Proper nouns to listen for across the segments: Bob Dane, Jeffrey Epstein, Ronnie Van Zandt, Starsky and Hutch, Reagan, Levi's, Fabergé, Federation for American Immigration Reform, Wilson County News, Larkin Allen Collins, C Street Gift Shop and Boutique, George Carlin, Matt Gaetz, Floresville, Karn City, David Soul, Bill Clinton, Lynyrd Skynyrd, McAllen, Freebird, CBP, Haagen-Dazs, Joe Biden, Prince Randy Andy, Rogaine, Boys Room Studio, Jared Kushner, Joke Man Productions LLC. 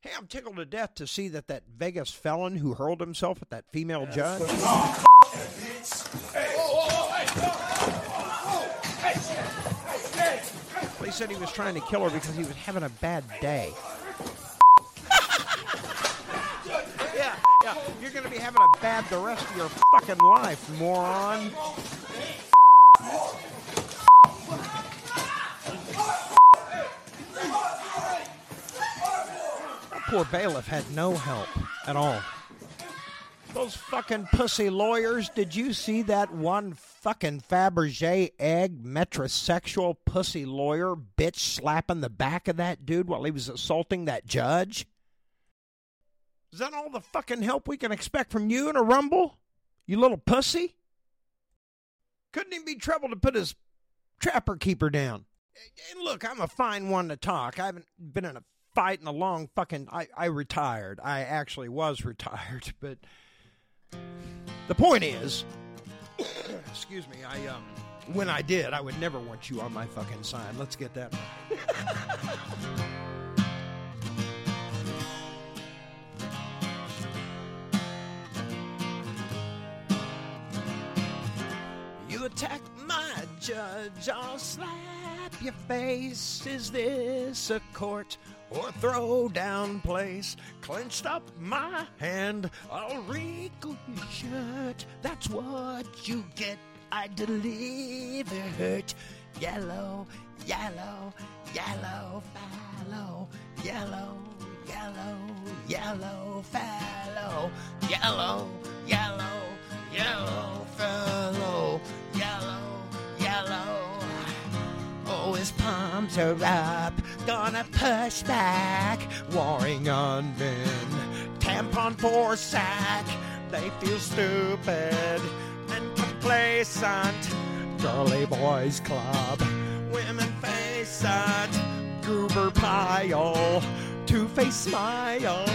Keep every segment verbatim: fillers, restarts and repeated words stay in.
Hey, I'm tickled to death to see that that Vegas felon who hurled himself at that female yes. judge. Oh, bitch. Hey, whoa, whoa, whoa, hey, whoa, whoa, hey, hey, hey, hey. They said he was trying to kill her because he was having a bad day. yeah, yeah, you're going to be having a bad the rest of your fucking life, moron. Poor bailiff had no help at all. Those fucking pussy lawyers, did you see that one fucking Fabergé egg metrosexual pussy lawyer bitch slapping the back of that dude while he was assaulting that judge? Is that all the fucking help we can expect from you in a rumble? You little pussy? Couldn't even be troubled to put his trapper keeper down. And look, I'm a fine one to talk. I haven't been in a fight in a long fucking... I, I retired. I actually was retired, but the point is, excuse me, I, um, when I did, I would never want you on my fucking side. Let's get that right. You attack my judge, I'll slap your face. Is this a court or throw down place? Clenched up my hand, I'll wrinkle your shirt. That's what you get. I deliver hurt. Yellow, yellow, yellow, fallow. Yellow, yellow, yellow, fallow. Yellow, yellow, yellow, fallow. Yellow, yellow. Oh, his palms are up, gonna push back, warring on men, tampon for sack. They feel stupid and complacent, girly boys club, women face it, goober pile, two-faced smile,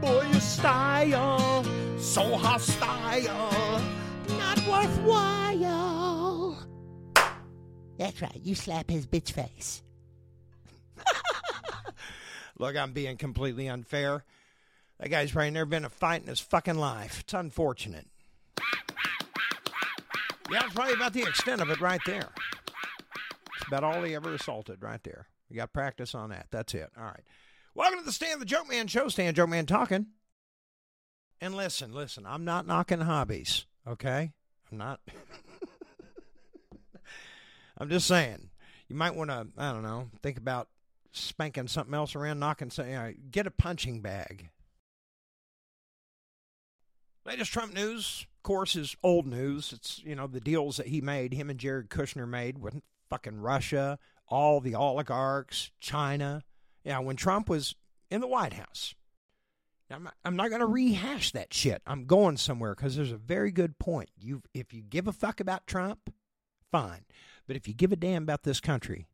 boy your style, so hostile, not worthwhile. That's right, you slap his bitch face. Look, I'm being completely unfair. That guy's probably never been in a fight in his fucking life. It's unfortunate. Yeah, that's probably about the extent of it right there. It's about all he ever assaulted right there. We got practice on that. That's it. All right. Welcome to the Stan the Joke Man Show. Stan Joke Man talking. And listen, listen, I'm not knocking hobbies, okay? I'm not... I'm just saying, you might want to, I don't know, think about spanking something else around, knocking something, you know, get a punching bag. Latest Trump news, of course, is old news. It's, you know, the deals that he made, him and Jared Kushner made with fucking Russia, all the oligarchs, China. Yeah, when Trump was in the White House. Now, I'm not, I'm not going to rehash that shit. I'm going somewhere because there's a very good point. You, if you give a fuck about Trump, fine. But if you give a damn about this country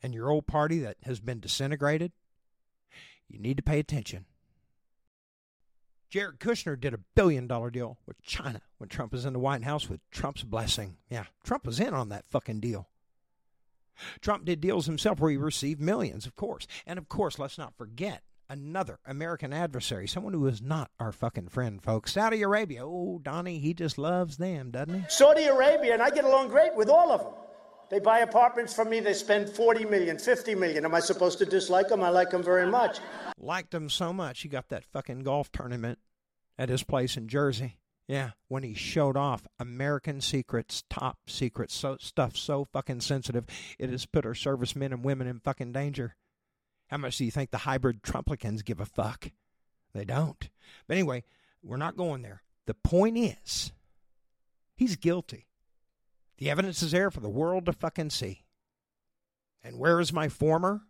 and your old party that has been disintegrated, you need to pay attention. Jared Kushner did a billion dollar deal with China when Trump was in the White House with Trump's blessing. Yeah, Trump was in on that fucking deal. Trump did deals himself where he received millions, of course. And of course, let's not forget another American adversary, someone who is not our fucking friend, folks. Saudi Arabia. Oh, Donnie, he just loves them, doesn't he? Saudi Arabia, and I get along great with all of them. They buy apartments from me. They spend forty million dollars, fifty million dollars. Am I supposed to dislike them? I like them very much. Liked them so much, he got that fucking golf tournament at his place in Jersey. Yeah, when he showed off American secrets, top secrets, so, stuff so fucking sensitive, it has put our servicemen and women in fucking danger. How much do you think the hybrid Trumplicans give a fuck? They don't. But anyway, we're not going there. The point is, he's guilty. The evidence is there for the world to fucking see. And where is my former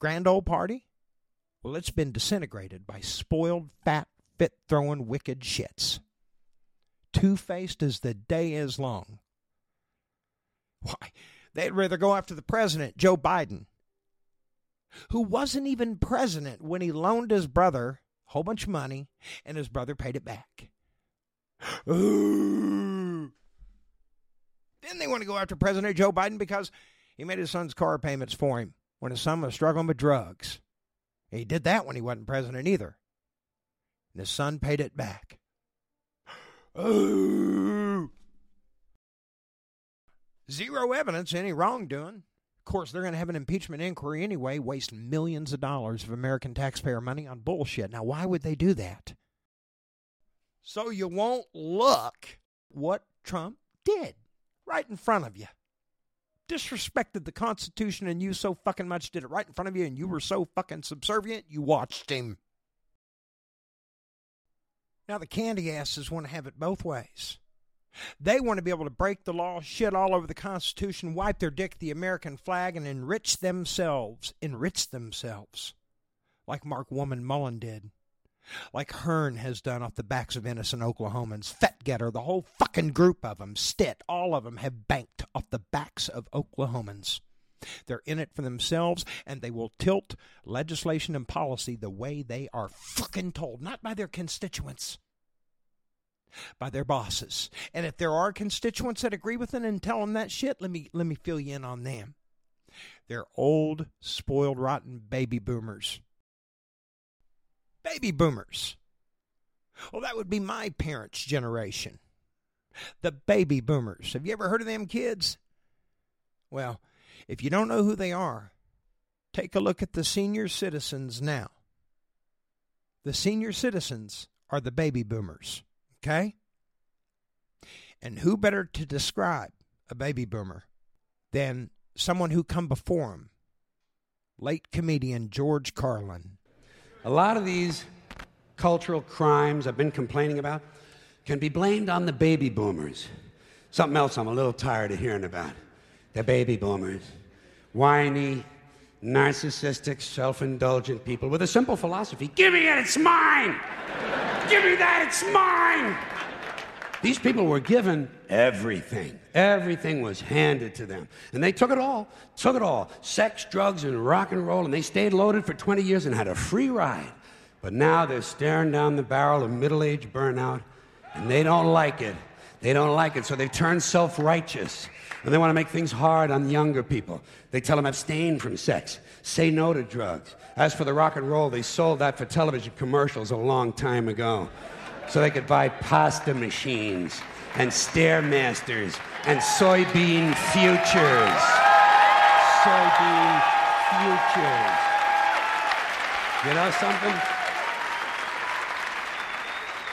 grand old party? Well, it's been disintegrated by spoiled, fat, fit-throwing, wicked shits. Two-faced as the day is long. Why? They'd rather go after the president, Joe Biden, who wasn't even president when he loaned his brother a whole bunch of money, and his brother paid it back. Ooh. Then they want to go after President Joe Biden because he made his son's car payments for him when his son was struggling with drugs. He did that when he wasn't president either. And his son paid it back. Oh. Zero evidence of any wrongdoing. Of course, they're going to have an impeachment inquiry anyway, wasting millions of dollars of American taxpayer money on bullshit. Now, why would they do that? So you won't look what Trump did right in front of you. Disrespected the Constitution and you so fucking much, did it right in front of you, and you were so fucking subservient, you watched him. Now, the candy asses want to have it both ways. They want to be able to break the law, shit all over the Constitution, wipe their dick the American flag, and enrich themselves. Enrich themselves. Like Mark Woman Mullen did. Like Hearn has done off the backs of innocent Oklahomans. Fettgetter, the whole fucking group of them. Stitt, all of them have banked off the backs of Oklahomans. They're in it for themselves, and they will tilt legislation and policy the way they are fucking told. Not by their constituents. By their bosses. And if there are constituents that agree with them and tell them that shit, let me let me fill you in on them. They're old, spoiled, rotten baby boomers. Baby boomers. Well, that would be my parents' generation. The baby boomers. Have you ever heard of them kids? Well, if you don't know who they are, take a look at the senior citizens now. The senior citizens are the baby boomers. Okay? And who better to describe a baby boomer than someone who come before him? Late comedian George Carlin. A lot of these cultural crimes I've been complaining about can be blamed on the baby boomers. Something else I'm a little tired of hearing about. The baby boomers. Whiny, narcissistic, self-indulgent people with a simple philosophy. Give me it, it's mine! Give me that, it's mine! These people were given everything. Everything was handed to them. And they took it all, took it all. Sex, drugs, and rock and roll, and they stayed loaded for twenty years and had a free ride. But now they're staring down the barrel of middle-age burnout, and they don't like it. They don't like it, so they've turned self-righteous. And they want to make things hard on younger people. They tell them abstain from sex, say no to drugs. As for the rock and roll, they sold that for television commercials a long time ago. So they could buy pasta machines and Stairmasters and soybean futures. Soybean futures. You know something?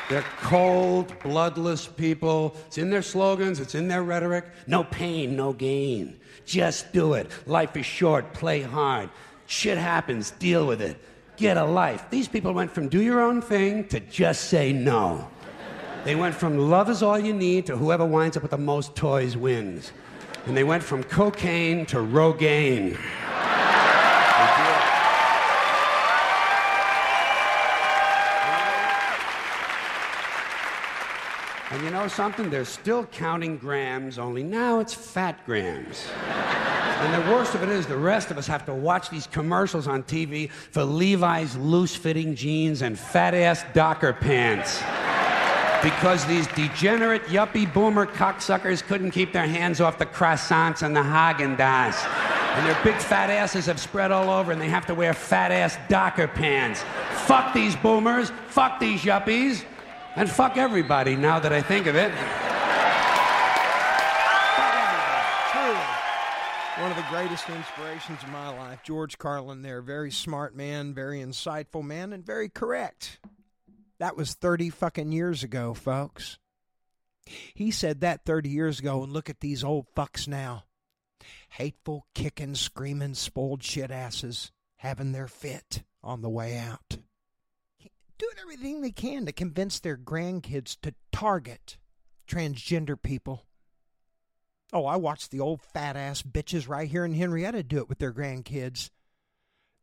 They're cold, bloodless people. It's in their slogans. It's in their rhetoric. No pain, no gain. Just do it. Life is short. Play hard. Shit happens. Deal with it. Get a life. These people went from do your own thing to just say no. They went from love is all you need to whoever winds up with the most toys wins. And they went from cocaine to Rogaine. And you know something? They're still counting grams, only now it's fat grams. And the worst of it is the rest of us have to watch these commercials on T V for Levi's loose-fitting jeans and fat-ass Docker pants. Because these degenerate, yuppie, boomer cocksuckers couldn't keep their hands off the croissants and the Haagen-Dazs. And their big fat asses have spread all over, and they have to wear fat-ass Docker pants. Fuck these boomers. Fuck these yuppies. And fuck everybody, now that I think of it. Fuck everybody, truly. One of the greatest inspirations of my life, George Carlin there. Very smart man, very insightful man, and very correct. That was thirty fucking years ago, folks. He said that thirty years ago, and look at these old fucks now. Hateful, kicking, screaming, spoiled shit asses having their fit on the way out. Doing everything they can to convince their grandkids to target transgender people. Oh, I watched the old fat-ass bitches right here in Henrietta do it with their grandkids.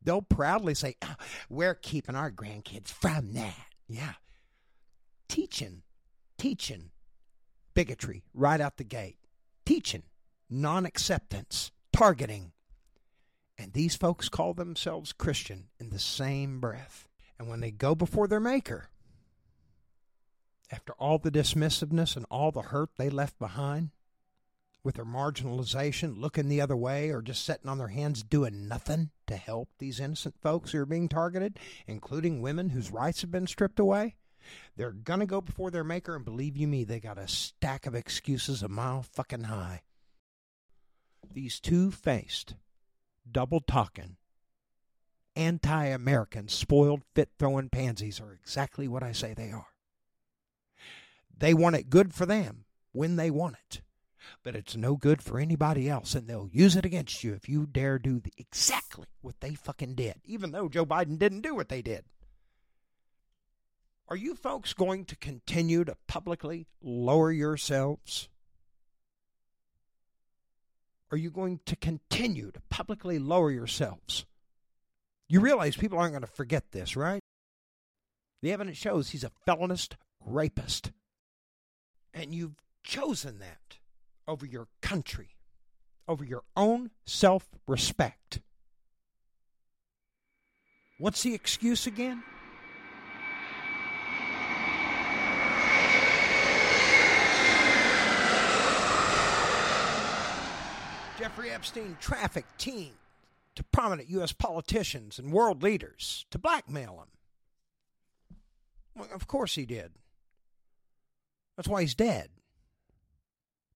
They'll proudly say, oh, we're keeping our grandkids from that. Yeah. Teaching. Teaching. Bigotry right out the gate. Teaching. Non-acceptance. Targeting. And these folks call themselves Christian in the same breath. And when they go before their maker, after all the dismissiveness and all the hurt they left behind, with their marginalization, looking the other way, or just sitting on their hands doing nothing to help these innocent folks who are being targeted, including women whose rights have been stripped away? They're going to go before their maker, and believe you me, they got a stack of excuses a mile fucking high. These two-faced, double-talking, anti-American, spoiled, fit-throwing pansies are exactly what I say they are. They want it good for them when they want it, but it's no good for anybody else, and they'll use it against you if you dare do the, exactly what they fucking did, even though Joe Biden didn't do what they did. Are you folks going to continue to publicly lower yourselves? Are you going to continue to publicly lower yourselves? You realize people aren't going to forget this, right? The evidence shows he's a felonist rapist. And you've chosen that over your country, over your own self-respect. What's the excuse again? Jeffrey Epstein trafficked teens to prominent U S politicians and world leaders to blackmail them. Well, of course he did. That's why he's dead.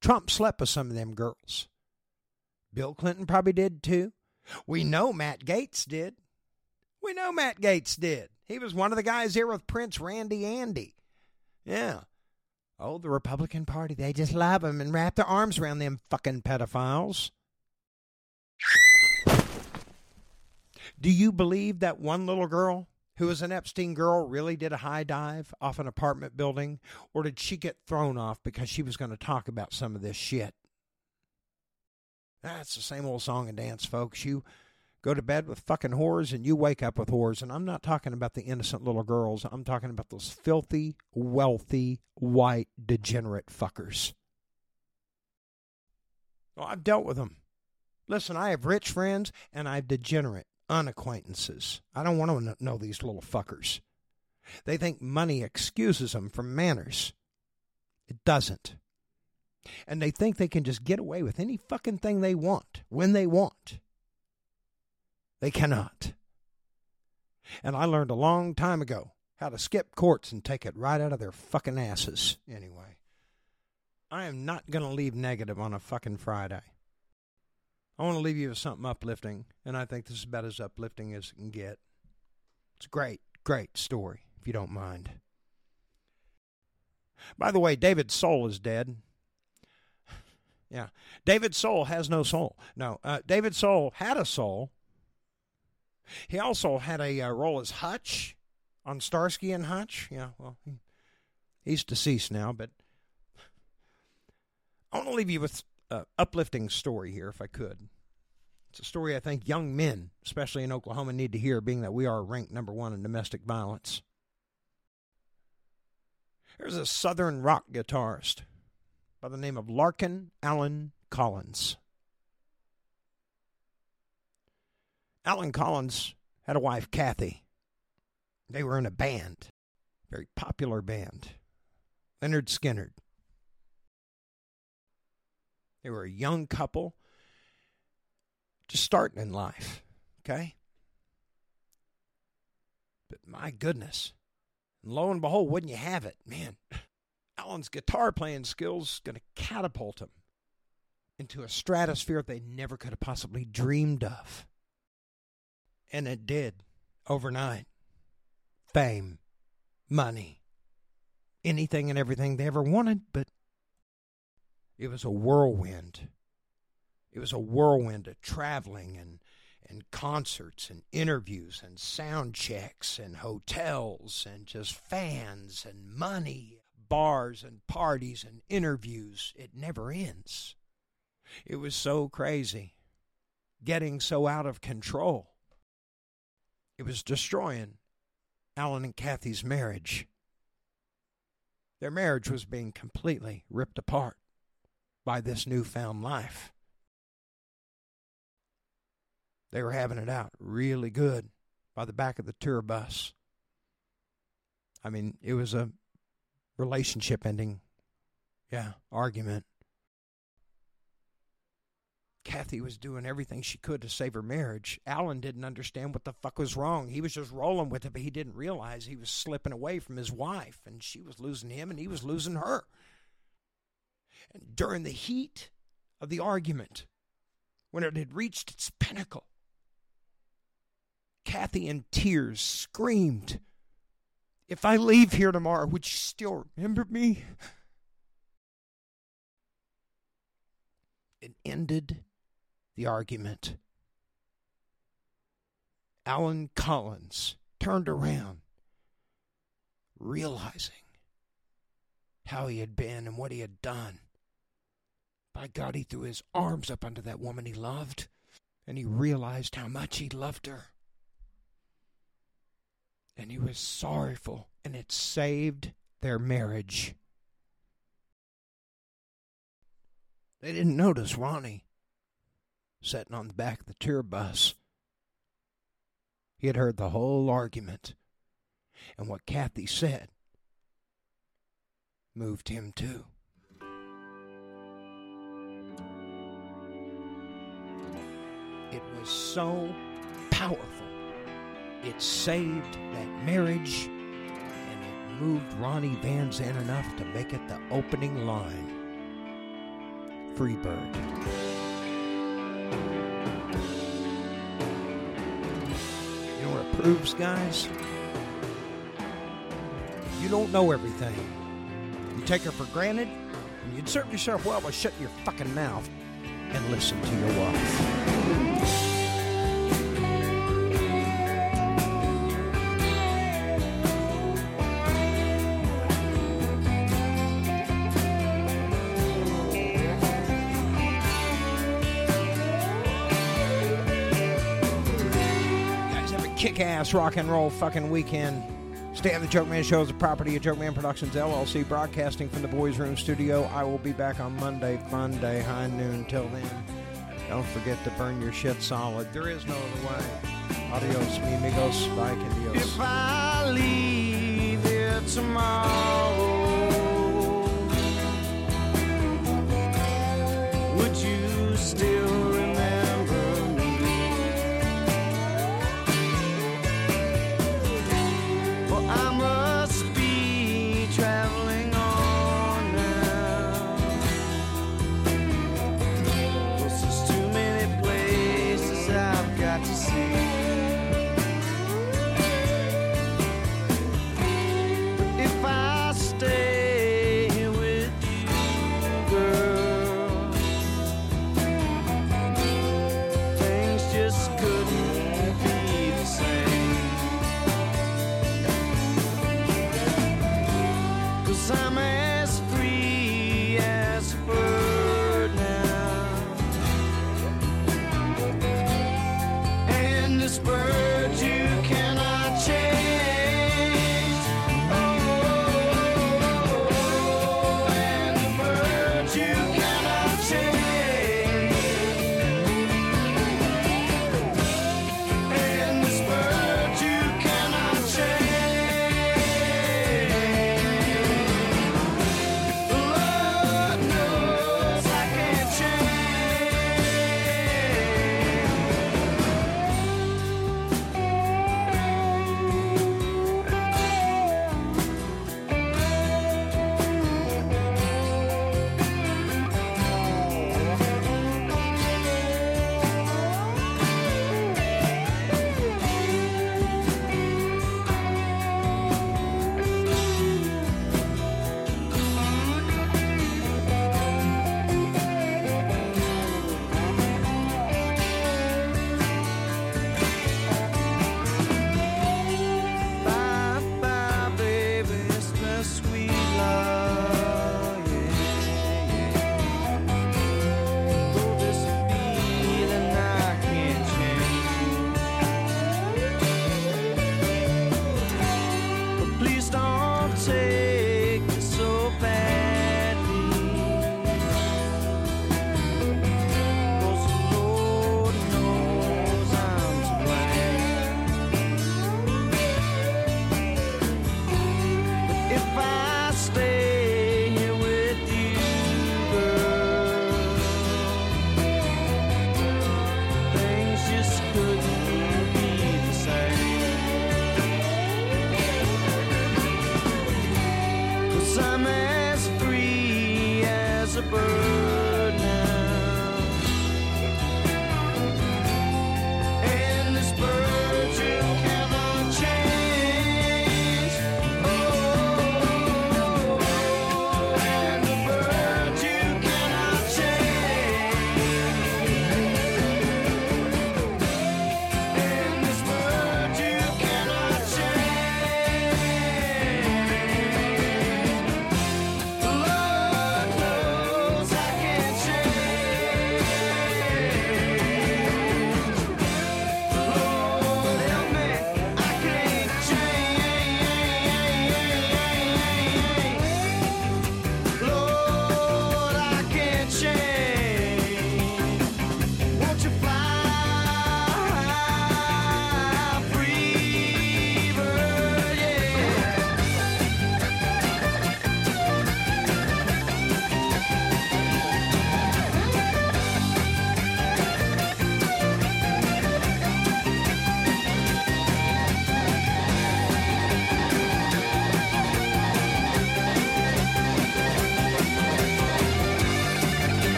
Trump slept with some of them girls. Bill Clinton probably did too. We know Matt Gaetz did. We know Matt Gaetz did. He was one of the guys here with Prince Randy Andy. Yeah. Oh, the Republican Party, they just love them and wrap their arms around them fucking pedophiles. Do you believe that one little girl who was an Epstein girl really did a high dive off an apartment building? Or did she get thrown off because she was going to talk about some of this shit? That's the same old song and dance, folks. You go to bed with fucking whores and you wake up with whores. And I'm not talking about the innocent little girls. I'm talking about those filthy, wealthy, white, degenerate fuckers. Well, I've dealt with them. Listen, I have rich friends and I have degenerate unacquaintances. I don't want to know these little fuckers. They think money excuses them from manners. It doesn't. And they think they can just get away with any fucking thing they want, when they want. They cannot. And I learned a long time ago how to skip courts and take it right out of their fucking asses. Anyway, I am not going to leave negative on a fucking Friday. I want to leave you with something uplifting, and I think this is about as uplifting as it can get. It's a great, great story, if you don't mind. By the way, David Soul is dead. Yeah, David Soul has no soul. No, uh, David Soul had a soul. He also had a uh, role as Hutch on Starsky and Hutch. Yeah, well, he, he's deceased now, but I want to leave you with an uh, uplifting story here, if I could. It's a story I think young men, especially in Oklahoma, need to hear, being that we are ranked number one in domestic violence. There's a southern rock guitarist by the name of Larkin Allen Collins. Allen Collins had a wife, Kathy. They were in a band, very popular band, Lynyrd Skynyrd. They were a young couple, just starting in life, okay? But my goodness, and lo and behold, wouldn't you have it, man, Allen's guitar playing skills going to catapult him into a stratosphere they never could have possibly dreamed of. And it did, overnight. Fame, money, anything and everything they ever wanted, but it was a whirlwind. It was a whirlwind of traveling and, and concerts and interviews and sound checks and hotels and just fans and money, bars and parties and interviews. It never ends. It was so crazy, getting so out of control. It was destroying Alan and Kathy's marriage. Their marriage was being completely ripped apart by this newfound life. They were having it out really good by the back of the tour bus. I mean, it was a relationship ending, yeah, argument. Kathy was doing everything she could to save her marriage. Alan didn't understand what the fuck was wrong. He was just rolling with it, but he didn't realize he was slipping away from his wife, and she was losing him, and he was losing her. And during the heat of the argument, when it had reached its pinnacle, Kathy, in tears, screamed, "If I leave here tomorrow, would you still remember me?" It ended the argument. Allen Collins turned around, realizing how he had been and what he had done. By God, he threw his arms up under that woman he loved, and he realized how much he loved her. And he was sorrowful, and it saved their marriage. They didn't notice Ronnie sitting on the back of the tour bus. He had heard the whole argument, and what Kathy said moved him too. It was so powerful. It saved that marriage, and it moved Ronnie Van Zandt enough to make it the opening line. Freebird. You know what it proves, guys? You don't know everything. You take her for granted, and you insert yourself well by shutting your fucking mouth and listen to your wife. Kick-ass rock and roll fucking weekend. Stay on the Joke Man Show is a property of Joke Man Productions L L C, broadcasting from the Boys Room Studio. I will be back on Monday, fun day, high noon. Till then, don't forget to burn your shit solid. There is no other way. Adios, mi amigos. Bye, adios. If I leave here tomorrow.